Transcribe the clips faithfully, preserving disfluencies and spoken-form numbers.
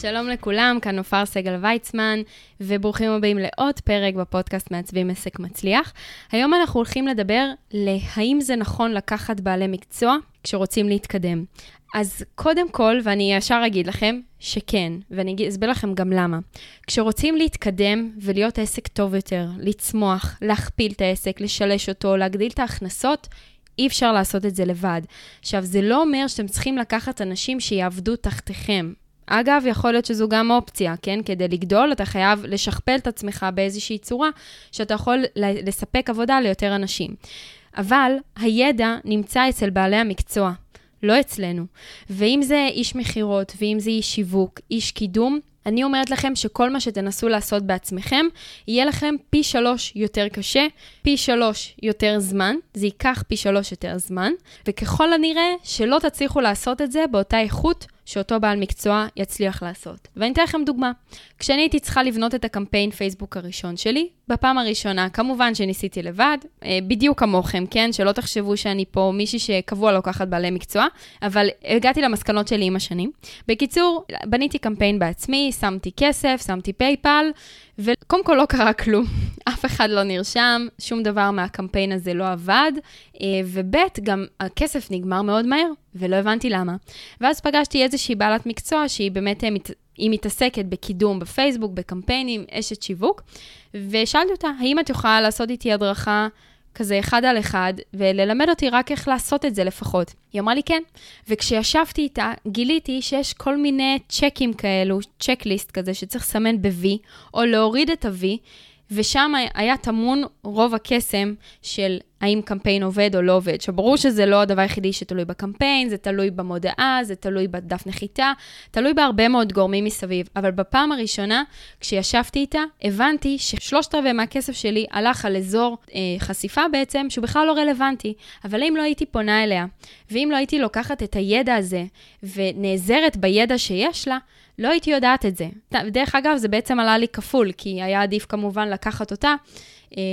שלום לכולם, כאן נופר סגל ויצמן, וברוכים הבאים לעוד פרק בפודקאסט מעצבים עסק מצליח. היום אנחנו הולכים לדבר להאם זה נכון לקחת בעלי מקצוע כשרוצים להתקדם. אז קודם כל, ואני ישר אגיד לכם שכן, ואני אסביר לכם גם למה. כשרוצים להתקדם ולהיות עסק טוב יותר, לצמוח, להכפיל את העסק, לשלש אותו, להגדיל את ההכנסות, אי אפשר לעשות את זה לבד. עכשיו, זה לא אומר שאתם צריכים לקחת אנשים שיעבדו תחתיכם. אגב, יכול להיות שזו גם אופציה, כן? כדי לגדול, אתה חייב לשכפל את עצמך באיזושהי צורה, שאתה יכול לספק עבודה ליותר אנשים. אבל הידע נמצא אצל בעלי המקצוע, לא אצלנו. ואם זה איש מחירות, ואם זה איש שיווק, איש קידום, אני אומרת לכם שכל מה שתנסו לעשות בעצמכם, יהיה לכם פי שלוש יותר קשה, פי שלוש יותר זמן, זה ייקח פי שלוש יותר זמן, וככל הנראה שלא תצליחו לעשות את זה באותה איכות שאותו בעל מקצוע יצליח לעשות. ואני אתן לכם דוגמה. כשאני הייתי צריכה לבנות את הקמפיין פייסבוק הראשון שלי, בפעם הראשונה, כמובן שניסיתי לבד, בדיוק כמוכם, כן? שלא תחשבו שאני פה מישהי שקבוע לוקחת בעלי מקצוע, אבל הגעתי למסקנות שלי עם השנים. בקיצור, בניתי קמפיין בעצמי, שמתי כסף, שמתי פייפל, וקודם כל לא קרה כלום. אף אחד לא נרשם, שום דבר מהקמפיין הזה לא עבד, ובית, גם הכסף נגמר מאוד מהר, ולא הבנתי למה. ואז פגשתי איזושהי בעלת מקצוע שהיא באמת היא מתעסקת בקידום בפייסבוק, בקמפיינים, אשת שיווק, ושאלתי אותה, האם את יכולה לעשות איתי הדרכה כזה אחד על אחד, וללמד אותי רק איך לעשות את זה לפחות. היא אמרה לי כן, וכשישבתי איתה, גיליתי שיש כל מיני צ'קים כאלו, צ'קליסט כזה שצריך לסמן ב-V, או להוריד את ה-V, ושם היה תמון רוב הקסם של האם קמפיין עובד או לא עובד, שברור שזה לא הדבר היחידי שתלוי בקמפיין, זה תלוי במודעה, זה תלוי בדף נחיתה, תלוי בהרבה מאוד גורמים מסביב, אבל בפעם הראשונה, כשישבתי איתה, הבנתי ששלושת רבעי מהכסף שלי הלך על אזור אה, חשיפה בעצם, שהוא בכלל לא רלוונטי, אבל אם לא הייתי פונה אליה, ואם לא הייתי לוקחת את הידע הזה, ונעזרת בידע שיש לה, לא הייתי יודעת את זה. דרך אגב, זה בעצם עלה לי כפול, כי היה עדיף כמובן לקחת אותה,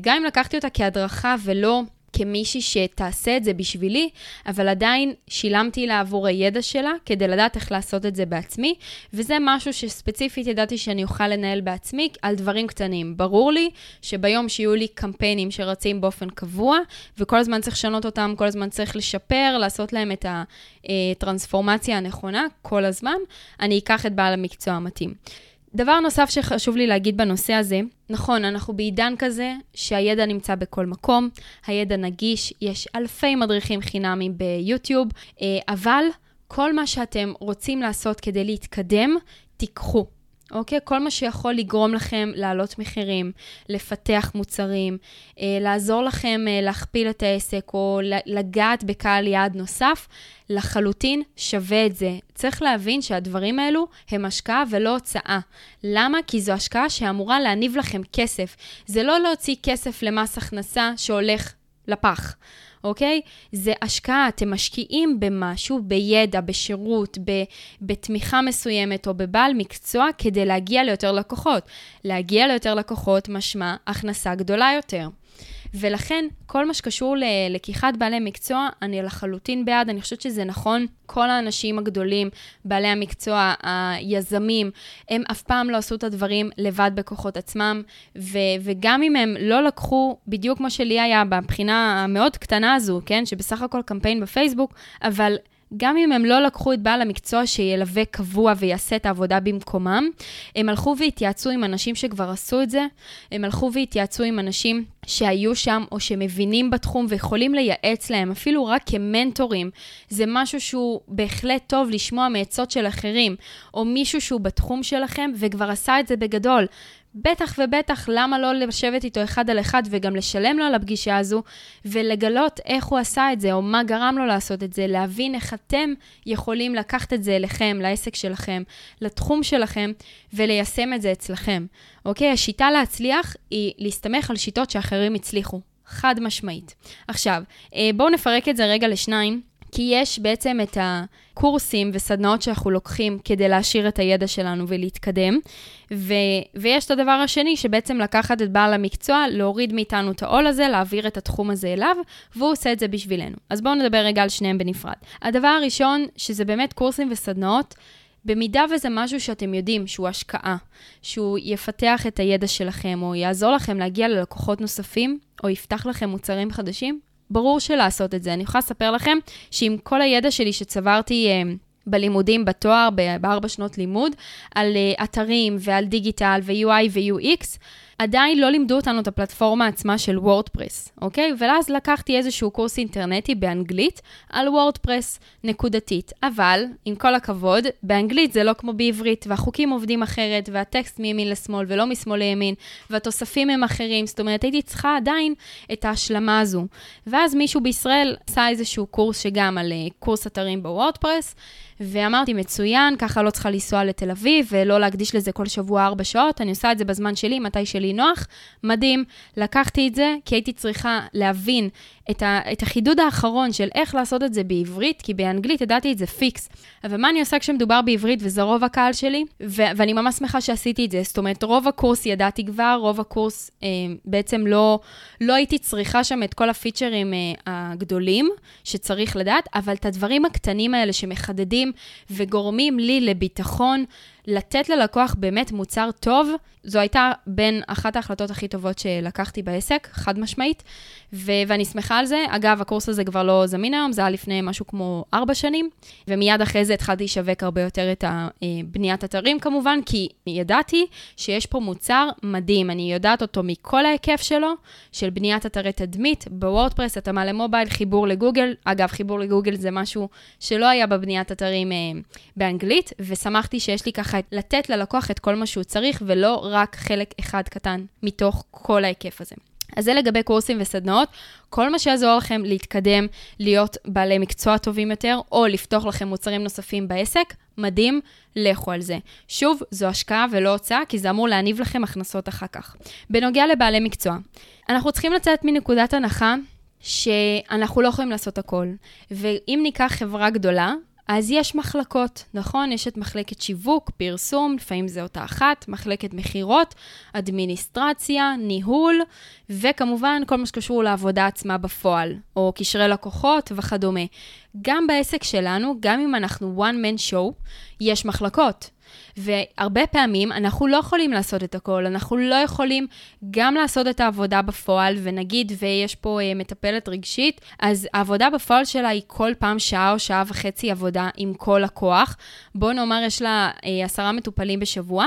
גם אם לקחתי אותה כהדרכה ולא כמישהי שתעשה את זה בשבילי, אבל עדיין שילמתי לה עבור הידע שלה, כדי לדעת איך לעשות את זה בעצמי, וזה משהו שספציפית ידעתי שאני אוכל לנהל בעצמי על דברים קטנים. ברור לי שביום שיהיו לי קמפיינים שרצים באופן קבוע, וכל הזמן צריך לשנות אותם, כל הזמן צריך לשפר, לעשות להם את הטרנספורמציה הנכונה, כל הזמן, אני אקח את בעל המקצוע המתאים. דבר נוסף שחשוב לי להגיד בנושא הזה, נכון, אנחנו בעידן כזה שהידע נמצא בכל מקום, הידע נגיש, יש אלפי מדריכים חינמים ביוטיוב, אבל כל מה שאתם רוצים לעשות כדי להתקדם, תיקחו. אוקיי? כל מה שיכול לגרום לכם לעלות מחירים, לפתח מוצרים, לעזור לכם להכפיל את העסק או לגעת בקהל יעד נוסף, לחלוטין שווה את זה. צריך להבין שהדברים האלו הם השקעה ולא הוצאה. למה? כי זו השקעה שאמורה להניב לכם כסף. זה לא להוציא כסף למס הכנסה שהולך לפח. אוקיי? זה השקעה, אתם משקיעים במשהו, בידע, בשירות, ב, בתמיכה מסוימת או בבעל מקצוע כדי להגיע ליותר לקוחות. להגיע ליותר לקוחות משמע הכנסה גדולה יותר. ולכן כל מה שקשור ללקיחת בעלי מקצוע, אני לחלוטין בעד, אני חושבת שזה נכון, כל האנשים הגדולים, בעלי המקצוע, היזמים, הם אף פעם לא עשו את הדברים לבד בכוחות עצמם, ו- וגם אם הם לא לקחו, בדיוק כמו שלי היה בבחינה המאוד קטנה הזו, כן? שבסך הכל קמפיין בפייסבוק, אבל גם אם הם לא לקחו את בעל המקצוע שילווה קבוע ויעשה את העבודה במקומם, הם הלכו והתייעצו עם אנשים שכבר עשו את זה, הם הלכו והתייעצו עם אנשים שהיו שם או שמבינים בתחום ויכולים לייעץ להם, אפילו רק כמנטורים. זה משהו שהוא בהחלט טוב לשמוע מעצות של אחרים, או מישהו שהוא בתחום שלכם וכבר עשה את זה בגדול. בטח ובטח, למה לא לשבת איתו אחד על אחד וגם לשלם לו על הפגישה הזו ולגלות איך הוא עשה את זה או מה גרם לו לעשות את זה, להבין איך אתם יכולים לקחת את זה אליכם, לעסק שלכם, לתחום שלכם וליישם את זה אצלכם. אוקיי, השיטה להצליח היא להסתמך על שיטות שאחרים הצליחו, חד משמעית. עכשיו, בואו נפרק את זה רגע לשניים, כי יש בעצם את הקורסים וסדנאות שאנחנו לוקחים כדי להשאיר את הידע שלנו ולהתקדם, ו- ויש את הדבר השני שבעצם לקחת את בעל המקצוע, להוריד מאיתנו את העול הזה, להעביר את התחום הזה אליו, והוא עושה את זה בשבילנו. אז בואו נדבר רגע על שניהם בנפרד. הדבר הראשון, שזה באמת קורסים וסדנאות, במידה וזה משהו שאתם יודעים שהוא השקעה, שהוא יפתח את הידע שלכם, או יעזור לכם להגיע ללקוחות נוספים, או יפתח לכם מוצרים חדשים, ברור שלעשות את זה. אני יכולה לספר לכם שעם כל הידע שלי שצברתי בלימודים, בתואר, בארבע שנות לימוד, על אתרים ועל דיגיטל ו-יו איי ו-יו אקס, עדיין לא לימדו אותנו את הפלטפורמה עצמה של וורדפרס, אוקיי? ולאז לקחתי איזשהו קורס אינטרנטי באנגלית על וורדפרס נקודתית. אבל, עם כל הכבוד, באנגלית זה לא כמו בעברית, והחוקים עובדים אחרת, והטקסט מימין לשמאל ולא משמאל לימין, והתוספים הם אחרים, זאת אומרת, הייתי צריכה עדיין את ההשלמה הזו. ואז מישהו בישראל עשה איזשהו קורס שגם על קורס אתרים בוורדפרס, ואמרתי, מצוין, ככה לא צריכה לנסוע לתל אביב, ולא להקדיש לזה כל שבוע ארבע שעות, אני עושה את זה בזמן שלי, מתי שלי נוח, מדהים, לקחתי את זה, כי הייתי צריכה להבין את, ה- את החידוד האחרון של איך לעשות את זה בעברית, כי באנגלית ידעתי את זה פיקס, אבל מה אני עושה כשמדובר בעברית, וזה רוב הקהל שלי, ו- ואני ממש שמחה שעשיתי את זה, זאת אומרת, רוב הקורס ידעתי כבר, רוב הקורס אה, בעצם לא, לא הייתי צריכה שם את כל הפיצ'רים אה, הגדולים, שצריך לדעת, אבל את הדברים הקטנים האלה שמחדדים וגורמים לי לביטחון, לתת ללקוח באמת מוצר טוב, זו הייתה בין אחת ההחלטות הכי טובות שלקחתי בעסק, חד משמעית, ו- ואני שמחה על זה. אגב, הקורס הזה כבר לא זמין היום, זה היה לפני משהו כמו ארבע שנים, ומיד אחרי זה התחלתי לשווק הרבה יותר את בניית אתרים כמובן, כי ידעתי שיש פה מוצר מדהים, אני יודעת אותו מכל ההיקף שלו, של בניית אתרי תדמית, בוורדפרס, התאמה למובייל, חיבור לגוגל, אגב, חיבור לגוגל זה משהו שלא היה בבניית אתרים באנגלית, ושמחתי שיש לי ככה לתת ללקוח את כל מה שהוא צריך, ולא רק חלק אחד קטן מתוך כל ההיקף הזה. אז זה לגבי קורסים וסדנאות, כל מה שיעזור לכם להתקדם, להיות בעלי מקצוע טובים יותר, או לפתוח לכם מוצרים נוספים בעסק, מדהים, לכו על זה. שוב, זו השקעה ולא הוצאה, כי זה אמור להניב לכם הכנסות אחר כך. בנוגע לבעלי מקצוע, אנחנו צריכים לצאת מנקודת הנחה, שאנחנו לא יכולים לעשות הכל. ואם ניקח חברה גדולה, אז יש מחלקות, נכון? יש את מחלקת שיווק, פרסום, לפעמים זה אותה אחת, מחלקת מחירות, אדמיניסטרציה, ניהול, וכמובן כל מה שקשור לעבודה עצמה בפועל, או קשרי לקוחות וכדומה. גם בעסק שלנו, גם אם אנחנו one man show, יש מחלקות. והרבה פעמים אנחנו לא יכולים לעשות את הכל, אנחנו לא יכולים גם לעשות את העבודה בפועל, ונגיד ויש פה מטפלת רגשית, אז העבודה בפועל שלה היא כל פעם שעה או שעה וחצי עבודה עם כל הכוח, בוא נאמר יש לה עשרה מטופלים בשבוע,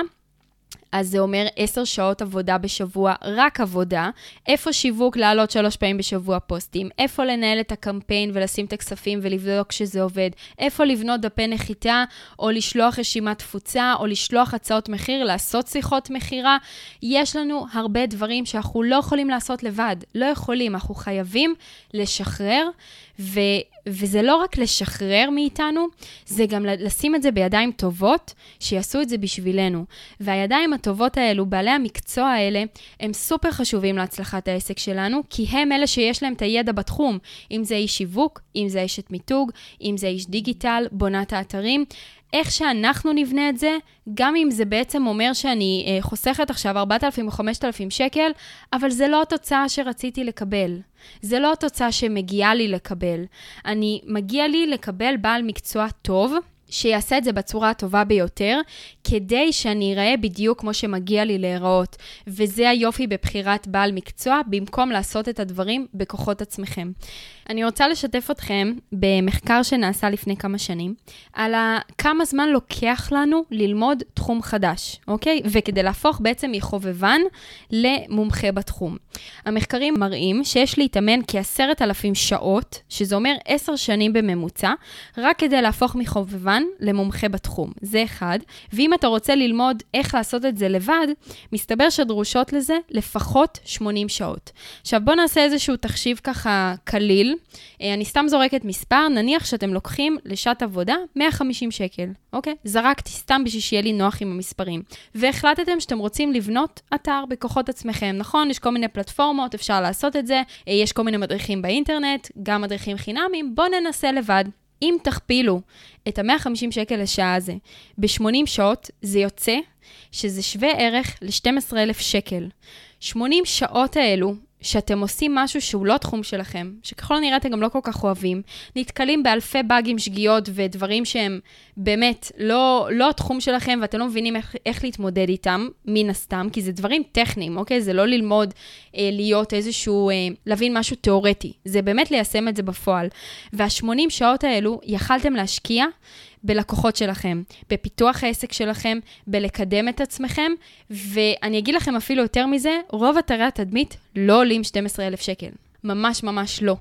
אז זה אומר עשר שעות עבודה בשבוע, רק עבודה, איפה שיווק לעלות שלוש פעמים בשבוע פוסטים, איפה לנהל את הקמפיין ולשים את הכספים ולבדוק שזה עובד, איפה לבנות דפי נחיתה, או לשלוח רשימת תפוצה, או לשלוח הצעות מחיר, לעשות שיחות מחירה. יש לנו הרבה דברים שאנחנו לא יכולים לעשות לבד, לא יכולים, אנחנו חייבים לשחרר, ו... וזה לא רק לשחרר מאיתנו, זה גם לשים את זה בידיים טובות, שיעשו את זה בשבילנו. והידיים הטובות האלו, בעלי המקצוע האלה, הם סופר חשובים להצלחת העסק שלנו, כי הם אלה שיש להם את הידע בתחום, אם זה איש שיווק, אם זה אישת מיתוג, אם זה איש דיגיטל, בונת האתרים, איך שאנחנו נבנה את זה, גם אם זה בעצם אומר שאני אה, חוסכת עכשיו ארבעת אלפים או חמשת אלפים שקל, אבל זה לא התוצאה שרציתי לקבל. זה לא התוצאה שמגיעה לי לקבל. אני מגיע לי לקבל בעל מקצוע טוב, שיעשה את זה בצורה הטובה ביותר, כדי שאני אראה בדיוק כמו שמגיע לי להיראות. וזה היופי בבחירת בעל מקצוע, במקום לעשות את הדברים בכוחות עצמכם. אני רוצה לשתף אתכם במחקר שנעשה לפני כמה שנים, על כמה זמן לוקח לנו ללמוד תחום חדש, אוקיי? וכדי להפוך בעצם מחובבן למומחה בתחום. המחקרים מראים שיש להתאמן כעשרת אלפים שעות, שזה אומר עשר שנים בממוצע, רק כדי להפוך מחובבן למומחה בתחום. זה אחד. ואם אתה רוצה ללמוד איך לעשות את זה לבד, מסתבר שדרושות לזה לפחות שמונים שעות. עכשיו בוא נעשה איזשהו תחשיב ככה קליל, אני סתם זורקת מספר, נניח שאתם לוקחים לשעת עבודה מאה וחמישים שקל, אוקיי? זרקתי סתם בשביל שיהיה לי נוח עם המספרים. והחלטתם שאתם רוצים לבנות אתר בכוחות עצמכם, נכון? יש כל מיני פלטפורמות, אפשר לעשות את זה, יש כל מיני מדריכים באינטרנט, גם מדריכים חינמים, בואו ננסה לבד. אם תכפילו את ה-מאה וחמישים שקל לשעה הזה ב-שמונים שעות, זה יוצא שזה שווה ערך ל-שנים עשר אלף שקל. שמונים שעות האלו, שאתם עושים משהו שהוא לא תחום שלכם, שככל הנראה אתם גם לא כל כך אוהבים, נתקלים באלפי באגים, שגיאות ודברים שהם באמת לא, לא התחום שלכם, ואתם לא מבינים איך, איך להתמודד איתם, מן הסתם, כי זה דברים טכניים, אוקיי? זה לא ללמוד אה, להיות איזשהו, אה, להבין משהו תיאורטי. זה באמת ליישם את זה בפועל. וה-שמונים שעות האלו יכלתם להשקיע בלקוחות שלכם, בפיתוח העסק שלכם, בלקדם את עצמכם, ואני אגיד לכם אפילו יותר מזה, רוב אתרי התדמית לא עולים שנים עשר אלף שקל. ממש ממש לא.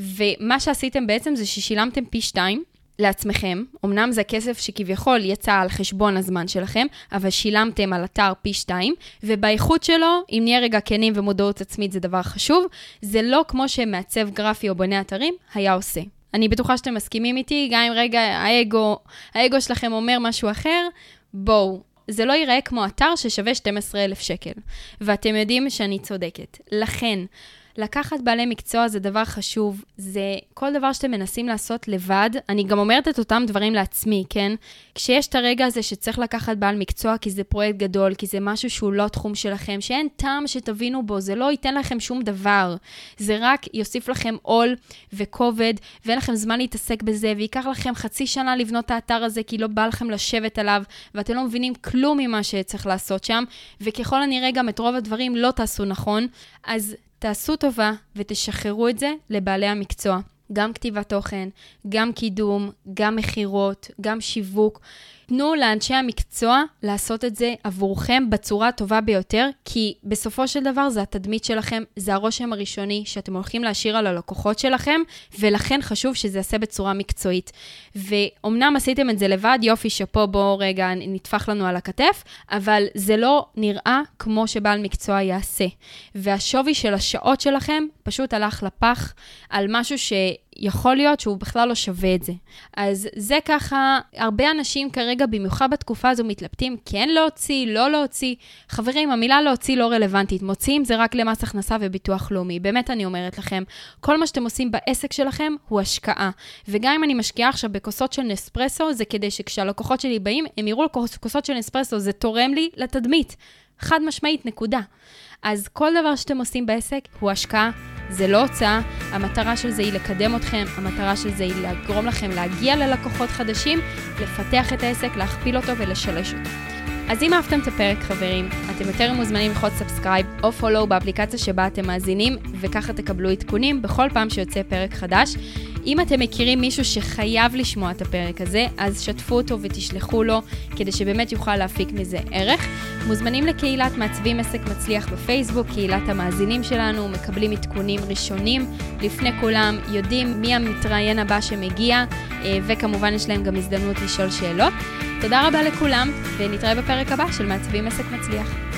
ומה שעשיתם בעצם זה ששילמתם פי שתיים לעצמכם, אמנם זה כסף שכביכול יצא על חשבון הזמן שלכם, אבל שילמתם על אתר פי שתיים, ובאיכות שלו, אם נהיה רגע כנים ומודעות עצמית זה דבר חשוב, זה לא כמו שמעצב גרפי או בונה אתרים היה עושה. אני בטוחה שאתם מסכימים איתי, גם אם רגע האגו, האגו שלכם אומר משהו אחר, בואו, זה לא ייראה כמו אתר ששווה שנים עשר אלף שקל. ואתם יודעים שאני צודקת. לכן, לקחת בעלי מקצוע זה דבר חשוב, זה כל דבר שאתם מנסים לעשות לבד, אני גם אומרת את אותם דברים לעצמי, כן? כשיש את הרגע הזה שצריך לקחת בעל מקצוע, כי זה פרויקט גדול, כי זה משהו שהוא לא תחום שלכם, שאין טעם שתבינו בו, זה לא ייתן לכם שום דבר, זה רק יוסיף לכם עול וכובד, ואין לכם זמן להתעסק בזה, ויקח לכם חצי שנה לבנות את האתר הזה, כי לא בא לכם לשבת עליו, ואתם לא מבינים כלום ממה שצריך לעשות שם, וככל הנראה גם את רוב הדברים לא תעשו נכון, אז תעשו טובה ותשחררו את זה לבעלי המקצוע. גם כתיבת תוכן, גם קידום, גם מחירות, גם שיווק. תנו לאנשי המקצוע לעשות את זה עבורכם בצורה הטובה ביותר, כי בסופו של דבר זה התדמית שלכם, זה הרושם הראשוני שאתם הולכים להשאיר על הלקוחות שלכם, ולכן חשוב שזה יעשה בצורה מקצועית. ואומנם עשיתם את זה לבד, יופי שפה בואו רגע נטפח לנו על הכתף, אבל זה לא נראה כמו שבעל מקצוע יעשה. והשווי של השעות שלכם פשוט הלך לפח על משהו ש... יכול להיות שהוא בכלל לא שווה את זה. אז זה ככה, הרבה אנשים כרגע, במיוחד בתקופה הזו, מתלבטים, כן להוציא, לא להוציא. חברים, המילה להוציא לא רלוונטית. מוציאים זה רק למס הכנסה וביטוח לאומי. באמת אני אומרת לכם, כל מה שאתם עושים בעסק שלכם הוא השקעה. וגם אם אני משקיעה עכשיו בכוסות של נספרסו, זה כדי שכשהלקוחות שלי באים, הם יראו לכוסות של נספרסו, זה תורם לי לתדמית. חד משמעית, נקודה. אז כל דבר שאתם עושים בעסק הוא השקעה, זה לא הוצאה, המטרה של זה היא לקדם אתכם, המטרה של זה היא לגרום לכם להגיע ללקוחות חדשים, לפתח את העסק, להכפיל אותו ולשלש אותו. אז אם אהבתם את הפרק חברים, אתם יותר מוזמנים ללחוץ סאבסקרייב או פולו באפליקציה שבה אתם מאזינים, וככה תקבלו עדכונים בכל פעם שיוצא פרק חדש. אם אתם מכירים מישהו שחייב לשמוע את הפרק הזה, אז שתפו אותו ותשלחו לו, כדי שבאמת יוכל להפיק מזה ערך. מוזמנים לקהילת מעצבים עסק מצליח בפייסבוק, קהילת המאזינים שלנו, מקבלים עדכונים ראשונים לפני כולם, יודעים מי המתראיין הבא שמגיע, וכמובן יש להם גם הזדמנות לשאול שאלות. תודה רבה לכולם, ונתראה בפרק הבא של מעצבים עסק מצליח.